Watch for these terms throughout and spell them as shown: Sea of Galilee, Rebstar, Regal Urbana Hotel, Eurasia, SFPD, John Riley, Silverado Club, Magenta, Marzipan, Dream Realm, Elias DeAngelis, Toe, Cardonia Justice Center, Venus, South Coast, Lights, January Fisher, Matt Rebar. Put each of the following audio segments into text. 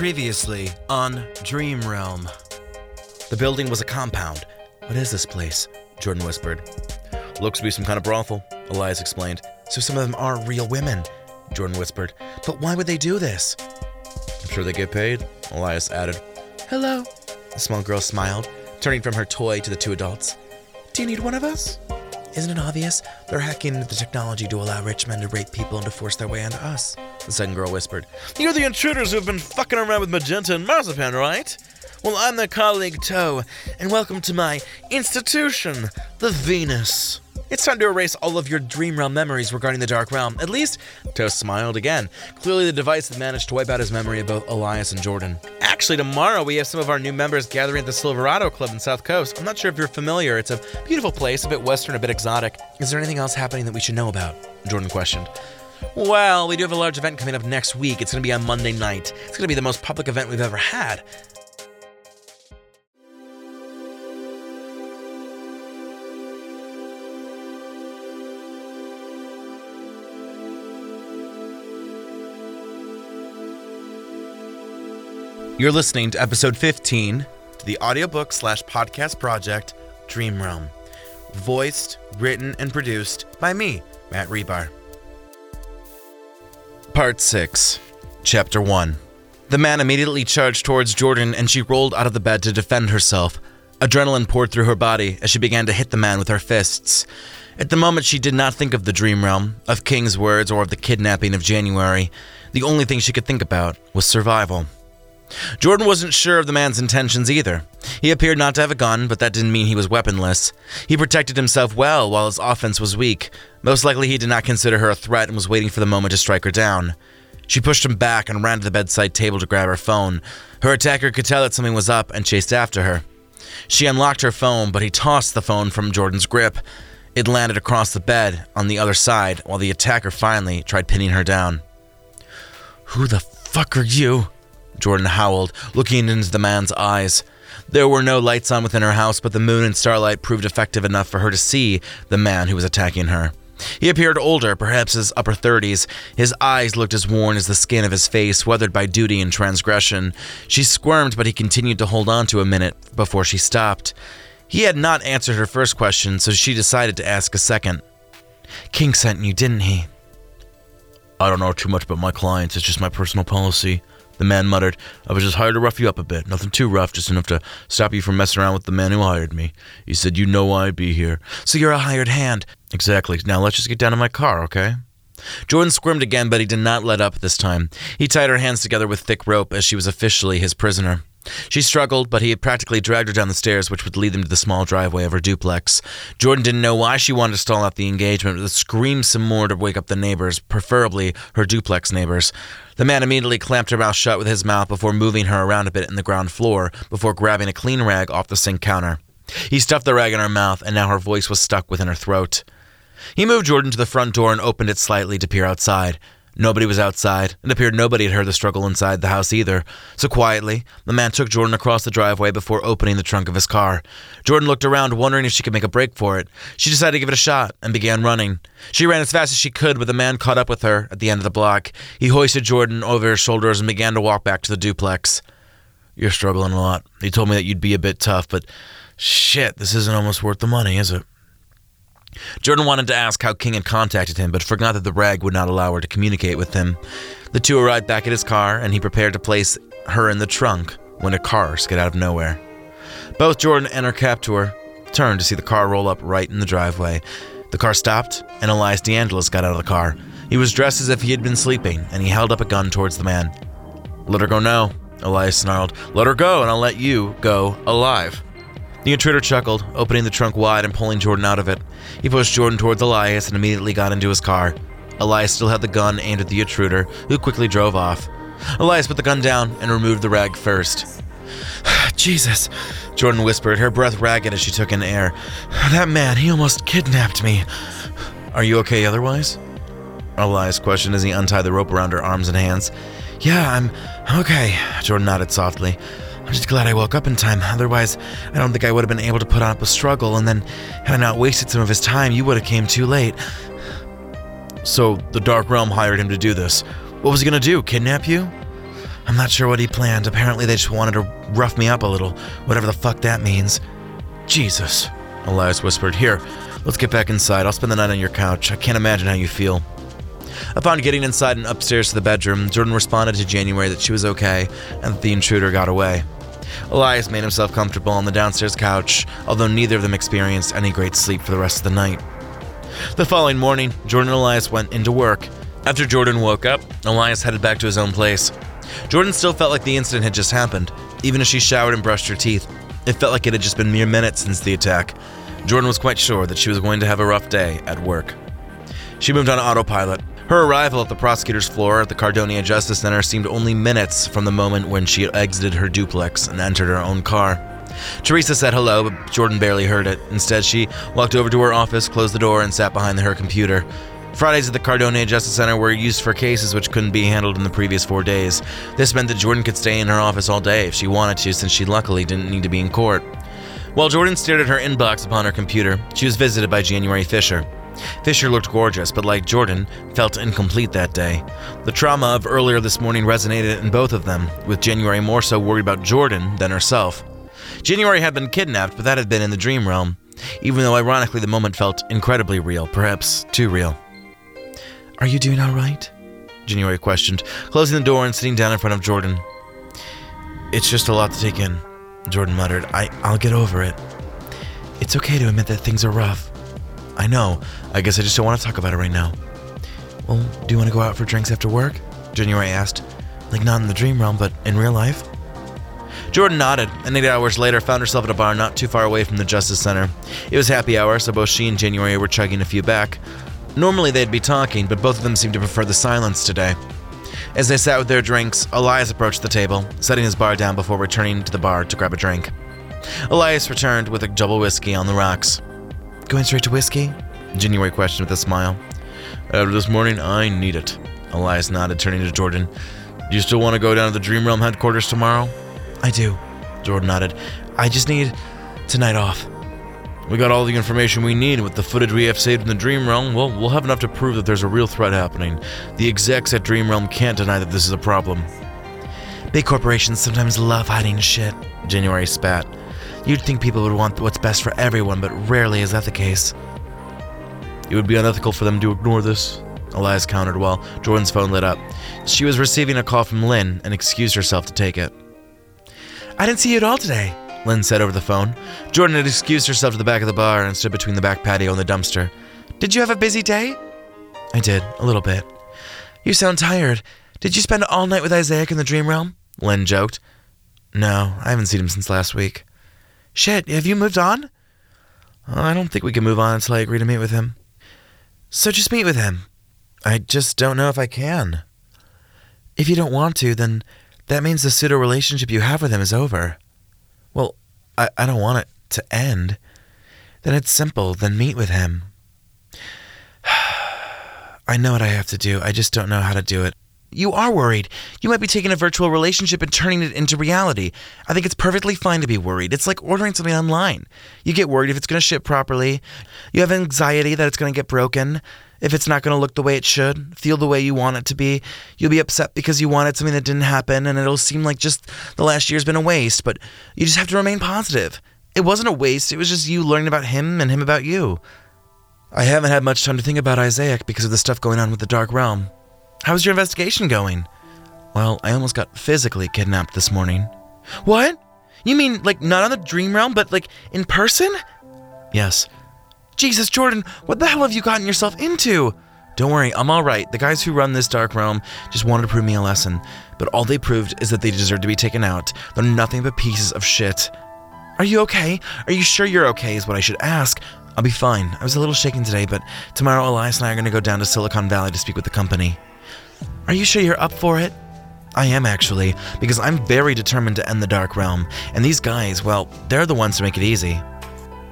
Previously on Dream Realm. The building was a compound. What is this place? Jordan whispered. Looks to be some kind of brothel, Elias explained. So some of them are real women, Jordan whispered. But why would they do this? I'm sure they get paid, Elias added. Hello, the small girl smiled, turning from her toy to the two adults. Do you need one of us? Isn't it obvious? They're hacking into the technology to allow rich men to rape people and to force their way onto us, the second girl whispered. You're the intruders who've been fucking around with Magenta and Marzipan, right? Well, I'm their colleague, Toe, and welcome to my institution, the Venus. It's time to erase all of your Dream Realm memories regarding the Dark Realm. At least, Toe smiled again. Clearly the device had managed to wipe out his memory of both Elias and Jordan. Actually, tomorrow we have some of our new members gathering at the Silverado Club in South Coast. I'm not sure if you're familiar. It's a beautiful place, a bit western, a bit exotic. Is there anything else happening that we should know about? Jordan questioned. Well, we do have a large event coming up next week. It's going to be on Monday night. It's going to be the most public event we've ever had. You're listening to episode 15 to the audiobook/podcast project Dream Realm, voiced, written, and produced by me, Matt Rebar. Part 6, Chapter 1. The man immediately charged towards Jordan, and she rolled out of the bed to defend herself. Adrenaline poured through her body as she began to hit the man with her fists. At the moment, she did not think of the Dream Realm, of King's words, or of the kidnapping of January. The only thing she could think about was survival. Jordan wasn't sure of the man's intentions either. He appeared not to have a gun, but that didn't mean he was weaponless. He protected himself well while his offense was weak. Most likely he did not consider her a threat and was waiting for the moment to strike her down. She pushed him back and ran to the bedside table to grab her phone. Her attacker could tell that something was up and chased after her. She unlocked her phone, but he tossed the phone from Jordan's grip. It landed across the bed on the other side while the attacker finally tried pinning her down. Who the fuck are you? Jordan howled, looking into the man's eyes. There were no lights on within her house, but the moon and starlight proved effective enough for her to see the man who was attacking her. He appeared older, perhaps his upper 30s. His eyes looked as worn as the skin of his face, weathered by duty and transgression. She squirmed, but he continued to hold on to a minute before she stopped. He had not answered her first question, so she decided to ask a second. King sent you, didn't he? I don't know too much about my clients. It's just my personal policy. The man muttered. I was just hired to rough you up a bit. Nothing too rough, just enough to stop you from messing around with the man who hired me. He said, you know why I'd be here. So you're a hired hand. Exactly. Now let's just get down in my car, okay? Jordan squirmed again, but he did not let up this time. He tied her hands together with thick rope as she was officially his prisoner. She struggled, but he had practically dragged her down the stairs, which would lead them to the small driveway of her duplex. Jordan didn't know why she wanted to stall out the engagement, but scream some more to wake up the neighbors, preferably her duplex neighbors. The man immediately clamped her mouth shut with his mouth before moving her around a bit in the ground floor, before grabbing a clean rag off the sink counter. He stuffed the rag in her mouth, and now her voice was stuck within her throat. He moved Jordan to the front door and opened it slightly to peer outside. Nobody was outside, and it appeared nobody had heard the struggle inside the house either. So quietly, the man took Jordan across the driveway before opening the trunk of his car. Jordan looked around, wondering if she could make a break for it. She decided to give it a shot and began running. She ran as fast as she could, but the man caught up with her at the end of the block. He hoisted Jordan over his shoulders and began to walk back to the duplex. You're struggling a lot. He told me that you'd be a bit tough, but shit, this isn't almost worth the money, is it? Jordan wanted to ask how King had contacted him, but forgot that the rag would not allow her to communicate with him. The two arrived back at his car, and he prepared to place her in the trunk when a car skid out of nowhere. Both Jordan and her captor turned to see the car roll up right in the driveway. The car stopped, and Elias DeAngelis got out of the car. He was dressed as if he had been sleeping, and he held up a gun towards the man. Let her go now, Elias snarled. Let her go, and I'll let you go alive. The intruder chuckled, opening the trunk wide and pulling Jordan out of it. He pushed Jordan towards Elias and immediately got into his car. Elias still had the gun aimed at the intruder, who quickly drove off. Elias put the gun down and removed the rag first. Jesus, Jordan whispered, her breath ragged as she took in air. That man, he almost kidnapped me. Are you okay otherwise? Elias questioned as he untied the rope around her arms and hands. Yeah, I'm okay, Jordan nodded softly. I'm just glad I woke up in time, otherwise I don't think I would have been able to put up a struggle, and then had I not wasted some of his time, you would have came too late. So the Dark Realm hired him to do this. What was he going to do, kidnap you? I'm not sure what he planned. Apparently they just wanted to rough me up a little, whatever the fuck that means. Jesus, Elias whispered. Here, let's get back inside. I'll spend the night on your couch. I can't imagine how you feel. Upon getting inside and upstairs to the bedroom, Jordan responded to January that she was okay and that the intruder got away. Elias made himself comfortable on the downstairs couch, although neither of them experienced any great sleep for the rest of the night. The following morning, Jordan and Elias went into work. After Jordan woke up, Elias headed back to his own place. Jordan still felt like the incident had just happened, even as she showered and brushed her teeth. It felt like it had just been mere minutes since the attack. Jordan was quite sure that she was going to have a rough day at work. She moved on autopilot. Her arrival at the prosecutor's floor at the Cardonia Justice Center seemed only minutes from the moment when she had exited her duplex and entered her own car. Teresa said hello, but Jordan barely heard it. Instead, she walked over to her office, closed the door, and sat behind her computer. Fridays at the Cardonia Justice Center were used for cases which couldn't be handled in the previous 4 days. This meant that Jordan could stay in her office all day if she wanted to, since she luckily didn't need to be in court. While Jordan stared at her inbox upon her computer, she was visited by January Fisher. Fisher looked gorgeous, but like Jordan, felt incomplete that day. The trauma of earlier this morning resonated in both of them, with January more so worried about Jordan than herself. January had been kidnapped, but that had been in the dream realm, even though ironically the moment felt incredibly real, perhaps too real. Are you doing all right? January questioned, closing the door and sitting down in front of Jordan. It's just a lot to take in, Jordan muttered. I'll get over it. It's okay to admit that things are rough. I know. I guess I just don't want to talk about it right now. Well, do you want to go out for drinks after work? January asked. Like not in the dream realm, but in real life? Jordan nodded, and 8 hours later found herself at a bar not too far away from the Justice Center. It was happy hour, so both she and January were chugging a few back. Normally they'd be talking, but both of them seemed to prefer the silence today. As they sat with their drinks, Elias approached the table, setting his bar down before returning to the bar to grab a drink. Elias returned with a double whiskey on the rocks. Going straight to whiskey? January questioned with a smile. After this morning, I need it. Elias nodded, turning to Jordan. Do you still want to go down to the Dream Realm headquarters tomorrow? I do. Jordan nodded. I just need tonight off. We got all the information we need. With the footage we have saved in the Dream Realm, well, we'll have enough to prove that there's a real threat happening. The execs at Dream Realm can't deny that this is a problem. Big corporations sometimes love hiding shit, January spat. You'd think people would want what's best for everyone, but rarely is that the case. It would be unethical for them to ignore this, Elias countered while Jordan's phone lit up. She was receiving a call from Lynn and excused herself to take it. I didn't see you at all today, Lynn said over the phone. Jordan had excused herself to the back of the bar and stood between the back patio and the dumpster. Did you have a busy day? I did, a little bit. You sound tired. Did you spend all night with Isaac in the Dream Realm? Lynn joked. No, I haven't seen him since last week. Shit, have you moved on? I don't think we can move on until I agree to meet with him. So just meet with him. I just don't know if I can. If you don't want to, then that means the pseudo relationship you have with him is over. Well, I don't want it to end. Then it's simple. Then meet with him. I know what I have to do. I just don't know how to do it. You are worried. You might be taking a virtual relationship and turning it into reality. I think it's perfectly fine to be worried. It's like ordering something online. You get worried if it's going to ship properly. You have anxiety that it's going to get broken. If it's not going to look the way it should, feel the way you want it to be. You'll be upset because you wanted something that didn't happen, and it'll seem like just the last year's been a waste, but you just have to remain positive. It wasn't a waste. It was just you learning about him and him about you. I haven't had much time to think about Isaac because of the stuff going on with the Dark Realm. How's your investigation going? Well, I almost got physically kidnapped this morning. What? You mean, like, not on the Dream Realm, but, like, in person? Yes. Jesus, Jordan, what the hell have you gotten yourself into? Don't worry, I'm all right. The guys who run this Dark Realm just wanted to prove me a lesson, but all they proved is that they deserve to be taken out. They're nothing but pieces of shit. Are you okay? Are you sure you're okay is what I should ask. I'll be fine. I was a little shaken today, but tomorrow Elias and I are going to go down to Silicon Valley to speak with the company. Are you sure you're up for it? I am, actually, because I'm very determined to end the Dark Realm, and these guys, well, they're the ones to make it easy.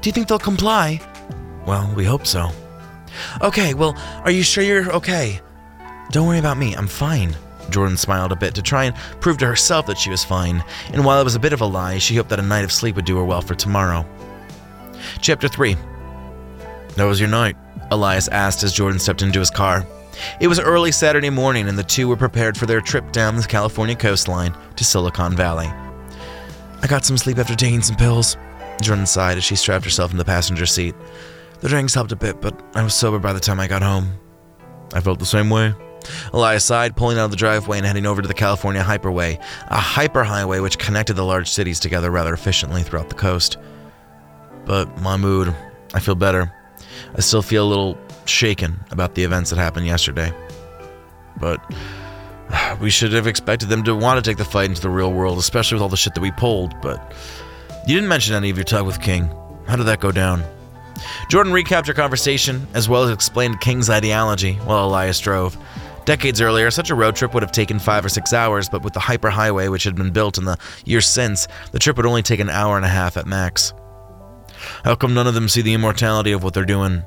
Do you think they'll comply? Well, we hope so. Okay, well, are you sure you're okay? Don't worry about me, I'm fine. Jordan smiled a bit to try and prove to herself that she was fine, and while it was a bit of a lie, she hoped that a night of sleep would do her well for tomorrow. Chapter 3. That was your night? Elias asked as Jordan stepped into his car. It was early Saturday morning, and the two were prepared for their trip down the California coastline to Silicon Valley. I got some sleep after taking some pills, Jordan sighed as she strapped herself in the passenger seat. The drinks helped a bit, but I was sober by the time I got home. I felt the same way. Elias sighed, pulling out of the driveway and heading over to the California Hyperway, a hyperhighway which connected the large cities together rather efficiently throughout the coast. But my mood, I feel better. I still feel a little shaken about the events that happened yesterday. But we should have expected them to want to take the fight into the real world, especially with all the shit that we pulled, but you didn't mention any of your tug with King. How did that go down? Jordan recapped her conversation, as well as explained King's ideology while Elias drove. Decades earlier, such a road trip would have taken 5 or 6 hours, but with the hyperhighway which had been built in the years since, the trip would only take an hour and a half at max. How come none of them see the immortality of what they're doing?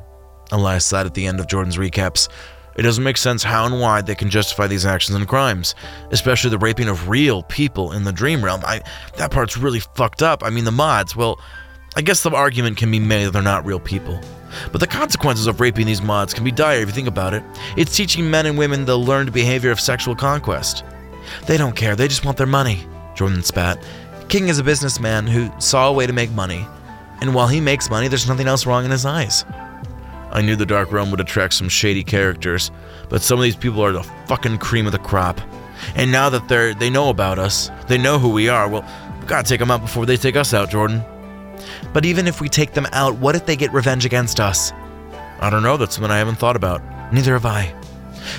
Elias sighed at the end of Jordan's recaps. It doesn't make sense how and why they can justify these actions and crimes, especially the raping of real people in the Dream Realm. That part's really fucked up. I mean, the mods, well, I guess the argument can be made that they're not real people. But the consequences of raping these mods can be dire if you think about it. It's teaching men and women the learned behavior of sexual conquest. They don't care, they just want their money, Jordan spat. King is a businessman who saw a way to make money, and while he makes money, there's nothing else wrong in his eyes. I knew the Dark Realm would attract some shady characters, but some of these people are the fucking cream of the crop. And now that they know about us, they know who we are, well, we gotta take them out before they take us out, Jordan. But even if we take them out, what if they get revenge against us? I don't know, that's something I haven't thought about. Neither have I.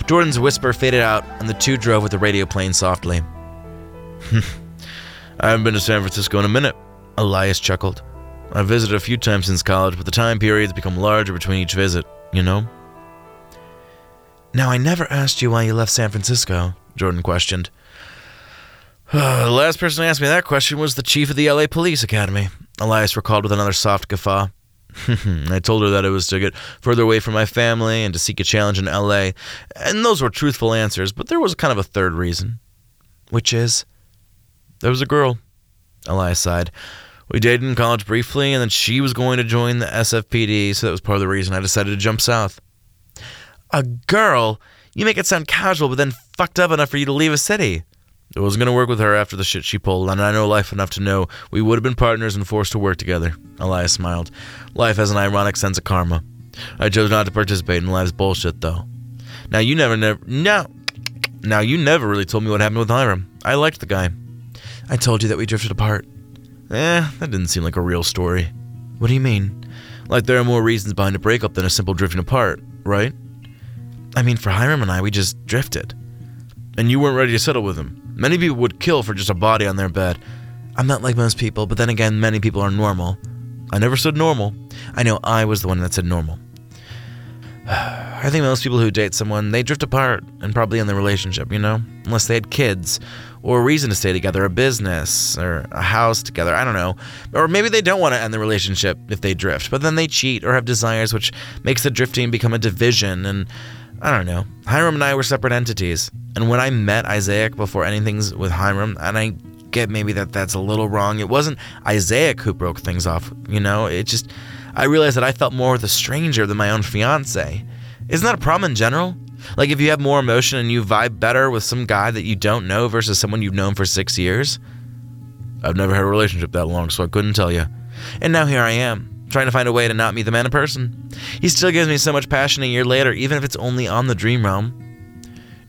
Jordan's whisper faded out, and the two drove with the radio playing softly. I haven't been to San Francisco in a minute, Elias chuckled. I've visited a few times since college, but the time periods become larger between each visit, you know? Now, I never asked you why you left San Francisco, Jordan questioned. The last person to ask me that question was the chief of the LA Police Academy, Elias recalled with another soft guffaw. I told her that it was to get further away from my family and to seek a challenge in LA, and those were truthful answers, but there was kind of a third reason. Which is? There was a girl, Elias sighed. We dated in college briefly, and then she was going to join the SFPD, so that was part of the reason I decided to jump south. A girl? You make it sound casual, but then fucked up enough for you to leave a city. It wasn't going to work with her after the shit she pulled, and I know life enough to know we would have been partners and forced to work together. Elias smiled. Life has an ironic sense of karma. I chose not to participate in life's bullshit, though. Now you never really told me what happened with Hiram. I liked the guy. I told you that we drifted apart. That didn't seem like a real story. What do you mean? Like there are more reasons behind a breakup than a simple drifting apart, right? I mean, for Hiram and I, we just drifted. And you weren't ready to settle with him. Many people would kill for just a body on their bed. I'm not like most people, but then again, many people are normal. I never said normal. I know I was the one that said normal. I think most people who date someone, they drift apart and probably end the relationship, you know? Unless they had kids. Or a reason to stay together, a business, or a house together, I don't know. Or maybe they don't want to end the relationship if they drift, but then they cheat or have desires, which makes the drifting become a division, and I don't know. Hiram and I were separate entities, and when I met Isaac before anything's with Hiram, and I get maybe that's a little wrong, it wasn't Isaac who broke things off, you know? It just, I realized that I felt more with a stranger than my own fiancé. Isn't that a problem in general? Like, if you have more emotion and you vibe better with some guy that you don't know versus someone you've known for 6 years? I've never had a relationship that long, so I couldn't tell you. And now here I am, trying to find a way to not meet the man in person. He still gives me so much passion a year later, even if it's only on the Dream Realm.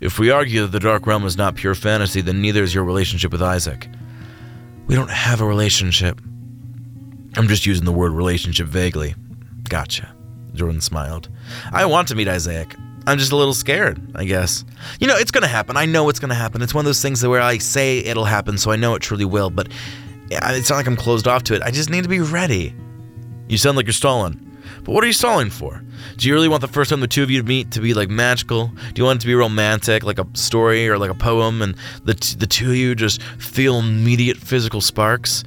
If we argue that the Dark Realm is not pure fantasy, then neither is your relationship with Isaac. We don't have a relationship. I'm just using the word relationship vaguely. Gotcha. Jordan smiled. I want to meet Isaac. I'm just a little scared, I guess. You know, it's going to happen. I know it's going to happen. It's one of those things where I say it'll happen, so I know it truly will, but it's not like I'm closed off to it. I just need to be ready. You sound like you're stalling. But what are you stalling for? Do you really want the first time the two of you meet to be, like, magical? Do you want it to be romantic, like a story or like a poem, and the two of you just feel immediate physical sparks?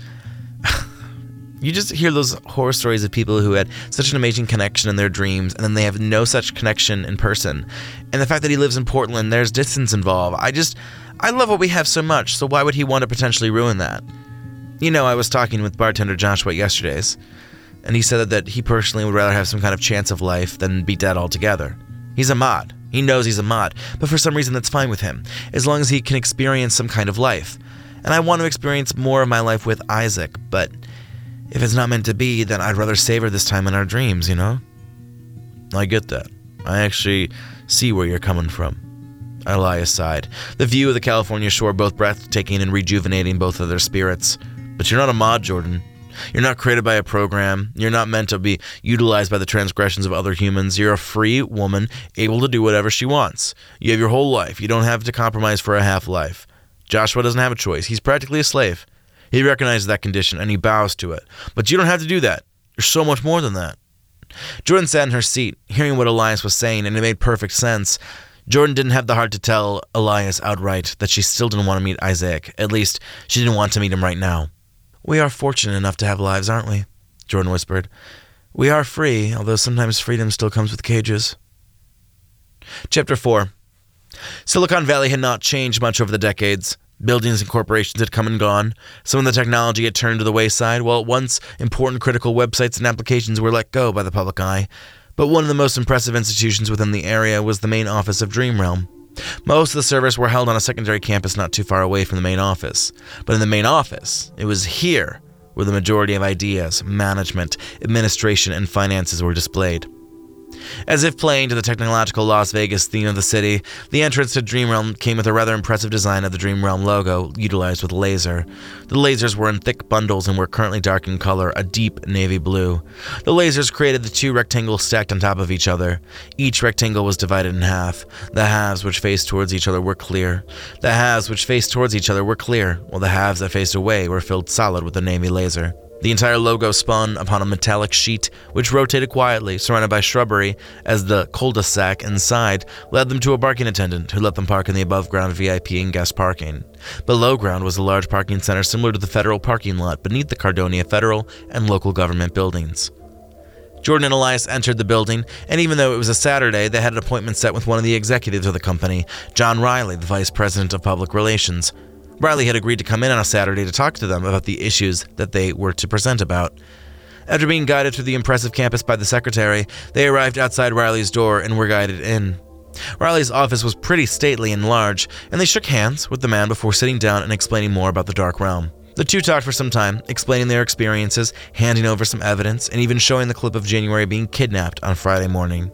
You just hear those horror stories of people who had such an amazing connection in their dreams, and then they have no such connection in person. And the fact that he lives in Portland, there's distance involved. I love what we have so much, so why would he want to potentially ruin that? You know, I was talking with bartender Joshua yesterday, and he said that he personally would rather have some kind of chance of life than be dead altogether. He's a mod. He knows he's a mod, but for some reason that's fine with him, as long as he can experience some kind of life. And I want to experience more of my life with Isaac, but if it's not meant to be, then I'd rather savor this time in our dreams, you know? I get that. I actually see where you're coming from. Elias sighed. The view of the California shore, both breathtaking and rejuvenating both of their spirits. But you're not a mod, Jordan. You're not created by a program. You're not meant to be utilized by the transgressions of other humans. You're a free woman, able to do whatever she wants. You have your whole life. You don't have to compromise for a half-life. Joshua doesn't have a choice. He's practically a slave. He recognizes that condition, and he bows to it. But you don't have to do that. You're so much more than that. Jordan sat in her seat, hearing what Elias was saying, and it made perfect sense. Jordan didn't have the heart to tell Elias outright that she still didn't want to meet Isaac. At least, she didn't want to meet him right now. We are fortunate enough to have lives, aren't we? Jordan whispered. We are free, although sometimes freedom still comes with cages. Chapter 4. Silicon Valley had not changed much over the decades. Buildings and corporations had come and gone. Some of the technology had turned to the wayside, while at once important critical websites and applications were let go by the public eye. But one of the most impressive institutions within the area was the main office of Dream Realm. Most of the servers were held on a secondary campus not too far away from the main office. But in the main office, it was here where the majority of ideas, management, administration, and finances were displayed. As if playing to the technological Las Vegas theme of the city, the entrance to Dream Realm came with a rather impressive design of the Dream Realm logo, utilized with laser. The lasers were in thick bundles and were currently dark in color, a deep navy blue. The lasers created the two rectangles stacked on top of each other. Each rectangle was divided in half. The halves which faced towards each other were clear. While the halves that faced away were filled solid with the navy laser. The entire logo spun upon a metallic sheet, which rotated quietly, surrounded by shrubbery, as the cul-de-sac inside led them to a parking attendant who let them park in the above-ground VIP and guest parking. Below ground was a large parking center similar to the federal parking lot beneath the Cardonia federal and local government buildings. Jordan and Elias entered the building, and even though it was a Saturday, they had an appointment set with one of the executives of the company, John Riley, the vice president of public relations. Riley had agreed to come in on a Saturday to talk to them about the issues that they were to present about. After being guided through the impressive campus by the secretary, they arrived outside Riley's door and were guided in. Riley's office was pretty stately and large, and they shook hands with the man before sitting down and explaining more about the Dark Realm. The two talked for some time, explaining their experiences, handing over some evidence, and even showing the clip of January being kidnapped on Friday morning.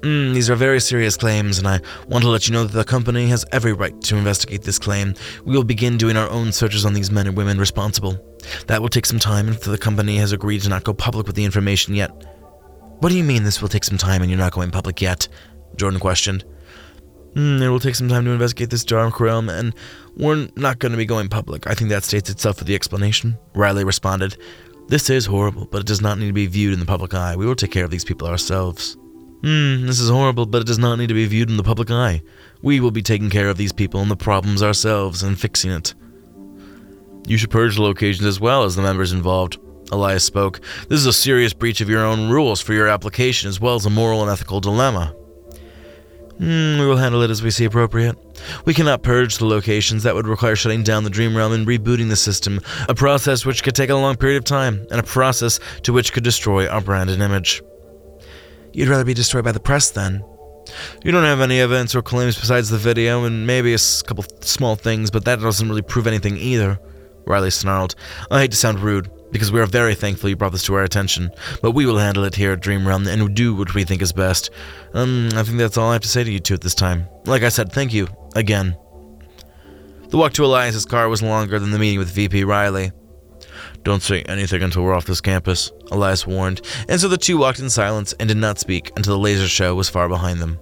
These are very serious claims, and I want to let you know that the company has every right to investigate this claim. We will begin doing our own searches on these men and women responsible. That will take some time, and the company has agreed to not go public with the information yet. What do you mean this will take some time and you're not going public yet? Jordan questioned. It will take some time to investigate this Dark Realm, and we're not going to be going public. I think that states itself for the explanation, Riley responded. This is horrible, but it does not need to be viewed in the public eye. We will take care of these people ourselves. This is horrible, but it does not need to be viewed in the public eye. We will be taking care of these people and the problems ourselves and fixing it. You should purge the locations as well as the members involved, Elias spoke. This is a serious breach of your own rules for your application as well as a moral and ethical dilemma. We will handle it as we see appropriate. We cannot purge the locations. That would require shutting down the Dream Realm and rebooting the system, a process which could take a long period of time, and a process to which could destroy our brand and image. You'd rather be destroyed by the press, then. You don't have any evidence or claims besides the video, and maybe a couple small things, but that doesn't really prove anything either, Riley snarled. I hate to sound rude, because we are very thankful you brought this to our attention, but we will handle it here at Dream Realm and do what we think is best. I think that's all I have to say to you two at this time. Like I said, thank you, again. The walk to Elias's car was longer than the meeting with VP Riley. Don't say anything until we're off this campus, Elias warned, and so the two walked in silence and did not speak until the laser show was far behind them.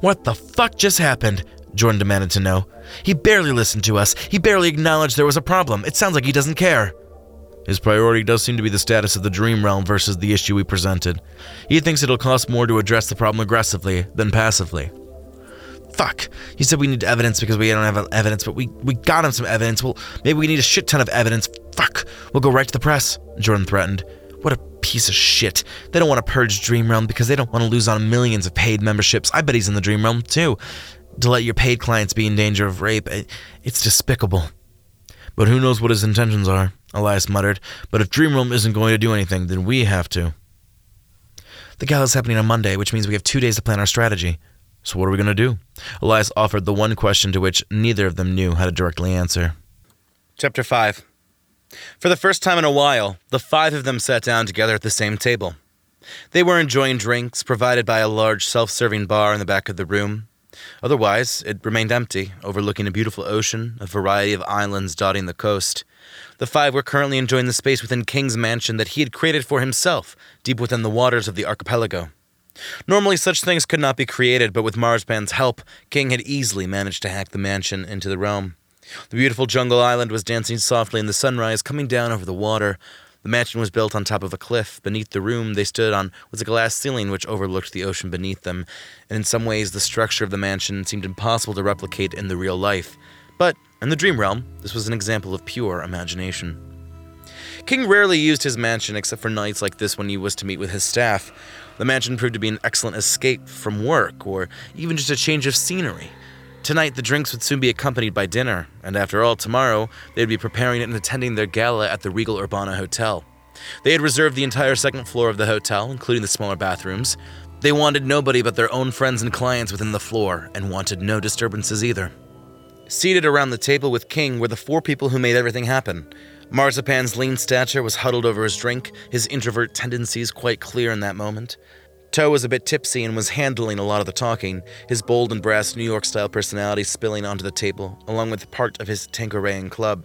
What the fuck just happened? Jordan demanded to know. He barely listened to us. He barely acknowledged there was a problem. It sounds like he doesn't care. His priority does seem to be the status of the Dream Realm versus the issue we presented. He thinks it'll cost more to address the problem aggressively than passively. Fuck. He said we need evidence because we don't have evidence, but we got him some evidence. Well, maybe we need a shit ton of evidence. Fuck. We'll go right to the press, Jordan threatened. What a piece of shit. They don't want to purge Dream Realm because they don't want to lose on millions of paid memberships. I bet he's in the Dream Realm, too. To let your paid clients be in danger of rape, it's despicable. But who knows what his intentions are, Elias muttered. But if Dream Realm isn't going to do anything, then we have to. The gala's happening on Monday, which means we have 2 days to plan our strategy. So what are we going to do? Elias offered the one question to which neither of them knew how to directly answer. Chapter 5. For the first time in a while, the five of them sat down together at the same table. They were enjoying drinks provided by a large self-serving bar in the back of the room. Otherwise, it remained empty, overlooking a beautiful ocean, a variety of islands dotting the coast. The five were currently enjoying the space within King's mansion that he had created for himself, deep within the waters of the archipelago. Normally, such things could not be created, but with Marzipan's help, King had easily managed to hack the mansion into the realm. The beautiful jungle island was dancing softly in the sunrise, coming down over the water. The mansion was built on top of a cliff. Beneath the room they stood on was a glass ceiling which overlooked the ocean beneath them, and in some ways the structure of the mansion seemed impossible to replicate in the real life. But in the dream realm, this was an example of pure imagination. King rarely used his mansion except for nights like this when he was to meet with his staff. The mansion proved to be an excellent escape from work, or even just a change of scenery. Tonight, the drinks would soon be accompanied by dinner, and after all, tomorrow, they'd be preparing and attending their gala at the Regal Urbana Hotel. They had reserved the entire second floor of the hotel, including the smaller bathrooms. They wanted nobody but their own friends and clients within the floor, and wanted no disturbances either. Seated around the table with King were the four people who made everything happen. Marzipan's lean stature was huddled over his drink, his introvert tendencies quite clear in that moment. Toe was a bit tipsy and was handling a lot of the talking, his bold and brass New York-style personality spilling onto the table, along with part of his Tanquerayan club.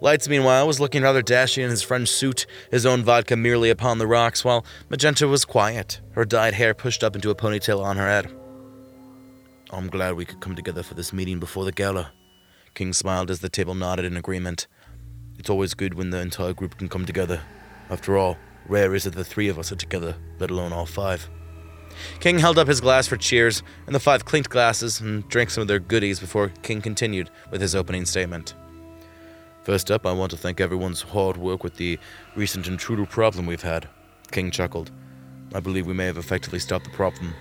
Lights, meanwhile, was looking rather dashy in his French suit, his own vodka merely upon the rocks, while Magenta was quiet, her dyed hair pushed up into a ponytail on her head. I'm glad we could come together for this meeting before the gala. King smiled as the table nodded in agreement. It's always good when the entire group can come together. After all, rare is it the three of us are together, let alone all five. King held up his glass for cheers, and the five clinked glasses and drank some of their goodies before King continued with his opening statement. First up, I want to thank everyone's hard work with the recent intruder problem we've had. King chuckled. I believe we may have effectively stopped the problem.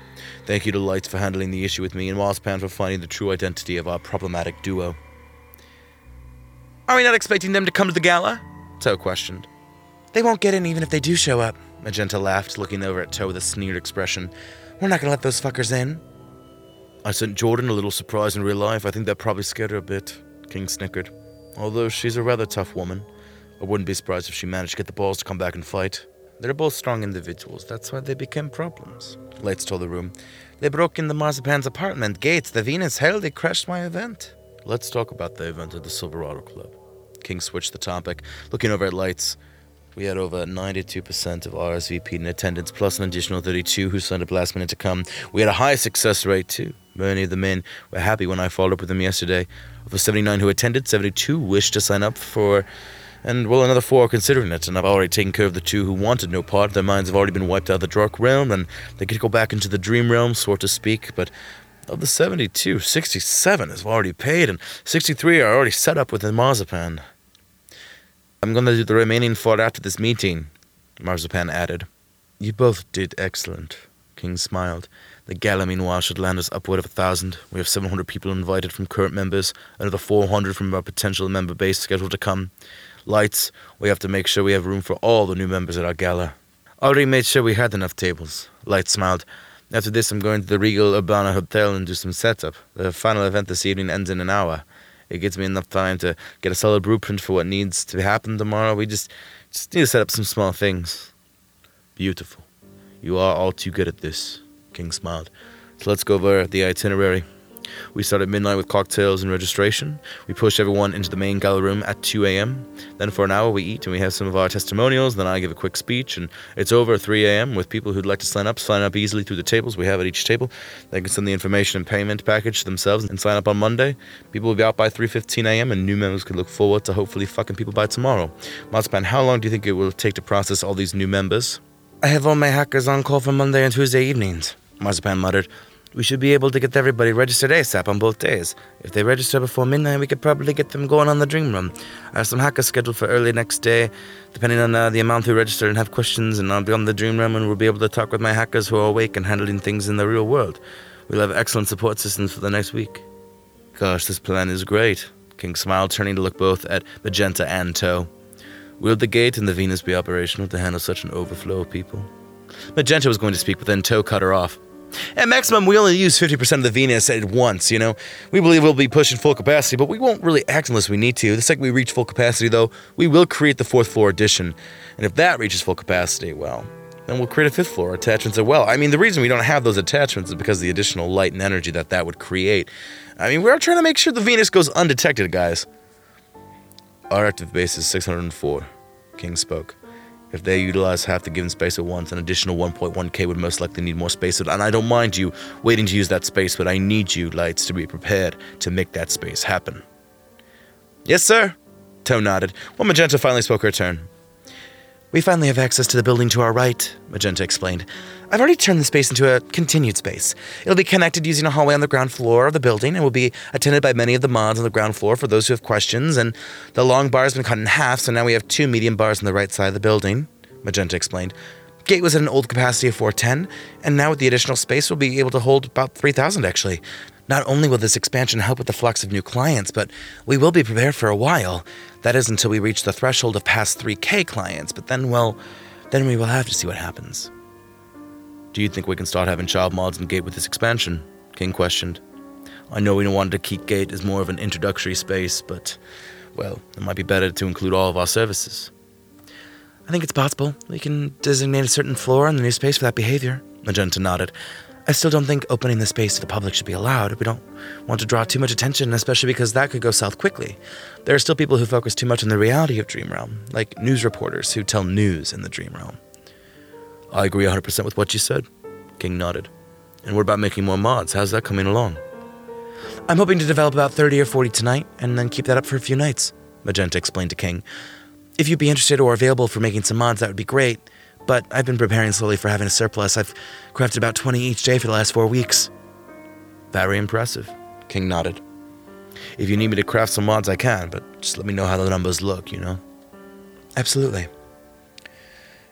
Thank you to Lights for handling the issue with me, and Marzipan for finding the true identity of our problematic duo. Are we not expecting them to come to the gala? Toe questioned. They won't get in even if they do show up. Magenta laughed, looking over at Toe with a sneered expression. We're not going to let those fuckers in. I sent Jordan a little surprise in real life. I think that probably scared her a bit, King snickered. Although she's a rather tough woman. I wouldn't be surprised if she managed to get the balls to come back and fight. They're both strong individuals. That's why they became problems, Lights told the room. They broke into Marzipan's apartment gates. The Venus hell, they crashed my event. Let's talk about the event at the Silverado Club. King switched the topic, looking over at Lights. We had over 92% of RSVP in attendance, plus an additional 32 who signed up last minute to come. We had a high success rate, too. Many of the men were happy when I followed up with them yesterday. Of the 79 who attended, 72 wished to sign up for, and, well, another 4 are considering it. And I've already taken care of the 2 who wanted no part. Their minds have already been wiped out of the dark realm, and they could go back into the dream realm, so to speak. But of the 72, 67 have already paid, and 63 are already set up within Marzipan. I'm going to do the remaining 4 after this meeting, Marzipan added. You both did excellent, King smiled. The gala, meanwhile, should land us upward of 1,000. We have 700 people invited from current members, another 400 from our potential member base scheduled to come. Lights, we have to make sure we have room for all the new members at our gala. I already made sure we had enough tables, Lights smiled. After this, I'm going to the Regal Urbana Hotel and do some setup. The final event this evening ends in an hour. It gives me enough time to get a solid blueprint for what needs to happen tomorrow. We just need to set up some small things. Beautiful. You are all too good at this, King smiled. So let's go over the itinerary. We start at midnight with cocktails and registration. We push everyone into the main gala room at 2 a.m. Then for an hour we eat and we have some of our testimonials. Then I give a quick speech and it's over at 3 a.m. with people who'd like to sign up easily through the tables we have at each table. They can send the information and payment package to themselves and sign up on Monday. People will be out by 3:15 a.m. and new members can look forward to hopefully fucking people by tomorrow. Marzipan, how long do you think it will take to process all these new members? I have all my hackers on call for Monday and Tuesday evenings, Marzipan muttered. We should be able to get everybody registered ASAP on both days. If they register before midnight, we could probably get them going on the dream room. I have some hackers scheduled for early next day, depending on the amount who register and have questions, and I'll be on the dream room and we'll be able to talk with my hackers who are awake and handling things in the real world. We'll have excellent support systems for the next week. Gosh, this plan is great, King smiled, turning to look both at Magenta and Toe. Will the gate and the Venus be operational to handle such an overflow of people? Magenta was going to speak, but then Toe cut her off. At maximum, we only use 50% of the Venus at once, you know? We believe we'll be pushing full capacity, but we won't really act unless we need to. The second we reach full capacity, though, we will create the fourth floor addition. And if that reaches full capacity, well, then we'll create a fifth floor attachments as well. I mean, the reason we don't have those attachments is because of the additional light and energy that would create. I mean, we're trying to make sure the Venus goes undetected, guys. Our active base is 604, King spoke. If they utilize half the given space at once, an additional 1.1k would most likely need more space. And I don't mind you waiting to use that space, but I need you, Lights, to be prepared to make that space happen. Yes, sir, Toe nodded. Well, Magenta finally spoke her turn. We finally have access to the building to our right, Magenta explained. I've already turned the space into a continued space. It'll be connected using a hallway on the ground floor of the building and will be attended by many of the mods on the ground floor for those who have questions, and the long bar has been cut in half, so now we have two medium bars on the right side of the building, Magenta explained. Gate was at an old capacity of 410, and now with the additional space we'll be able to hold about 3,000, actually. Not only will this expansion help with the flux of new clients, but we will be prepared for a while. That is until we reach the threshold of past 3K clients, but then, well, then we will have to see what happens. Do you think we can start having child mods in Gate with this expansion? King questioned. I know we wanted to keep Gate as more of an introductory space, but, well, it might be better to include all of our services. I think it's possible. We can designate a certain floor in the new space for that behavior. Magenta nodded. I still don't think opening the space to the public should be allowed. We don't want to draw too much attention, especially because that could go south quickly. There are still people who focus too much on the reality of Dream Realm, like news reporters who tell news in the Dream Realm. I agree 100% with what you said, King nodded. And what about making more mods? How's that coming along? I'm hoping to develop about 30 or 40 tonight, and then keep that up for a few nights, Magenta explained to King. If you'd be interested or available for making some mods, that would be great. But I've been preparing slowly for having a surplus. I've crafted about 20 each day for the last 4 weeks. Very impressive, King nodded. If you need me to craft some mods, I can, but just let me know how the numbers look, you know? Absolutely.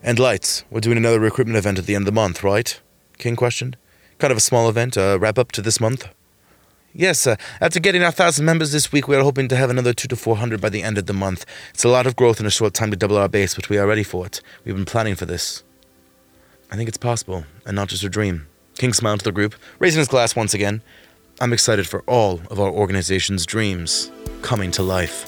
And Lights, we're doing another recruitment event at the end of the month, right? King questioned. Kind of a small event, a wrap-up to this month? Yes, after getting our 1,000 members this week, we are hoping to have another 200 to 400 by the end of the month. It's a lot of growth in a short time to double our base, but we are ready for it. We've been planning for this. I think it's possible, and not just a dream. King smiled to the group, raising his glass once again. I'm excited for all of our organization's dreams coming to life.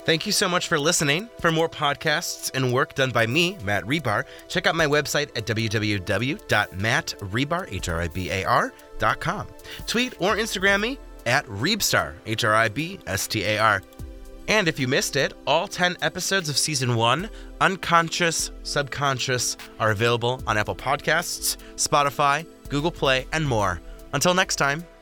Thank you so much for listening. For more podcasts and work done by me, Matt Rebar, check out my website at www.mattrebar.com. Tweet or Instagram me at Rebstar, Rebstar. And if you missed it, all 10 episodes of Season 1, Unconscious, Subconscious, are available on Apple Podcasts, Spotify, Google Play, and more. Until next time.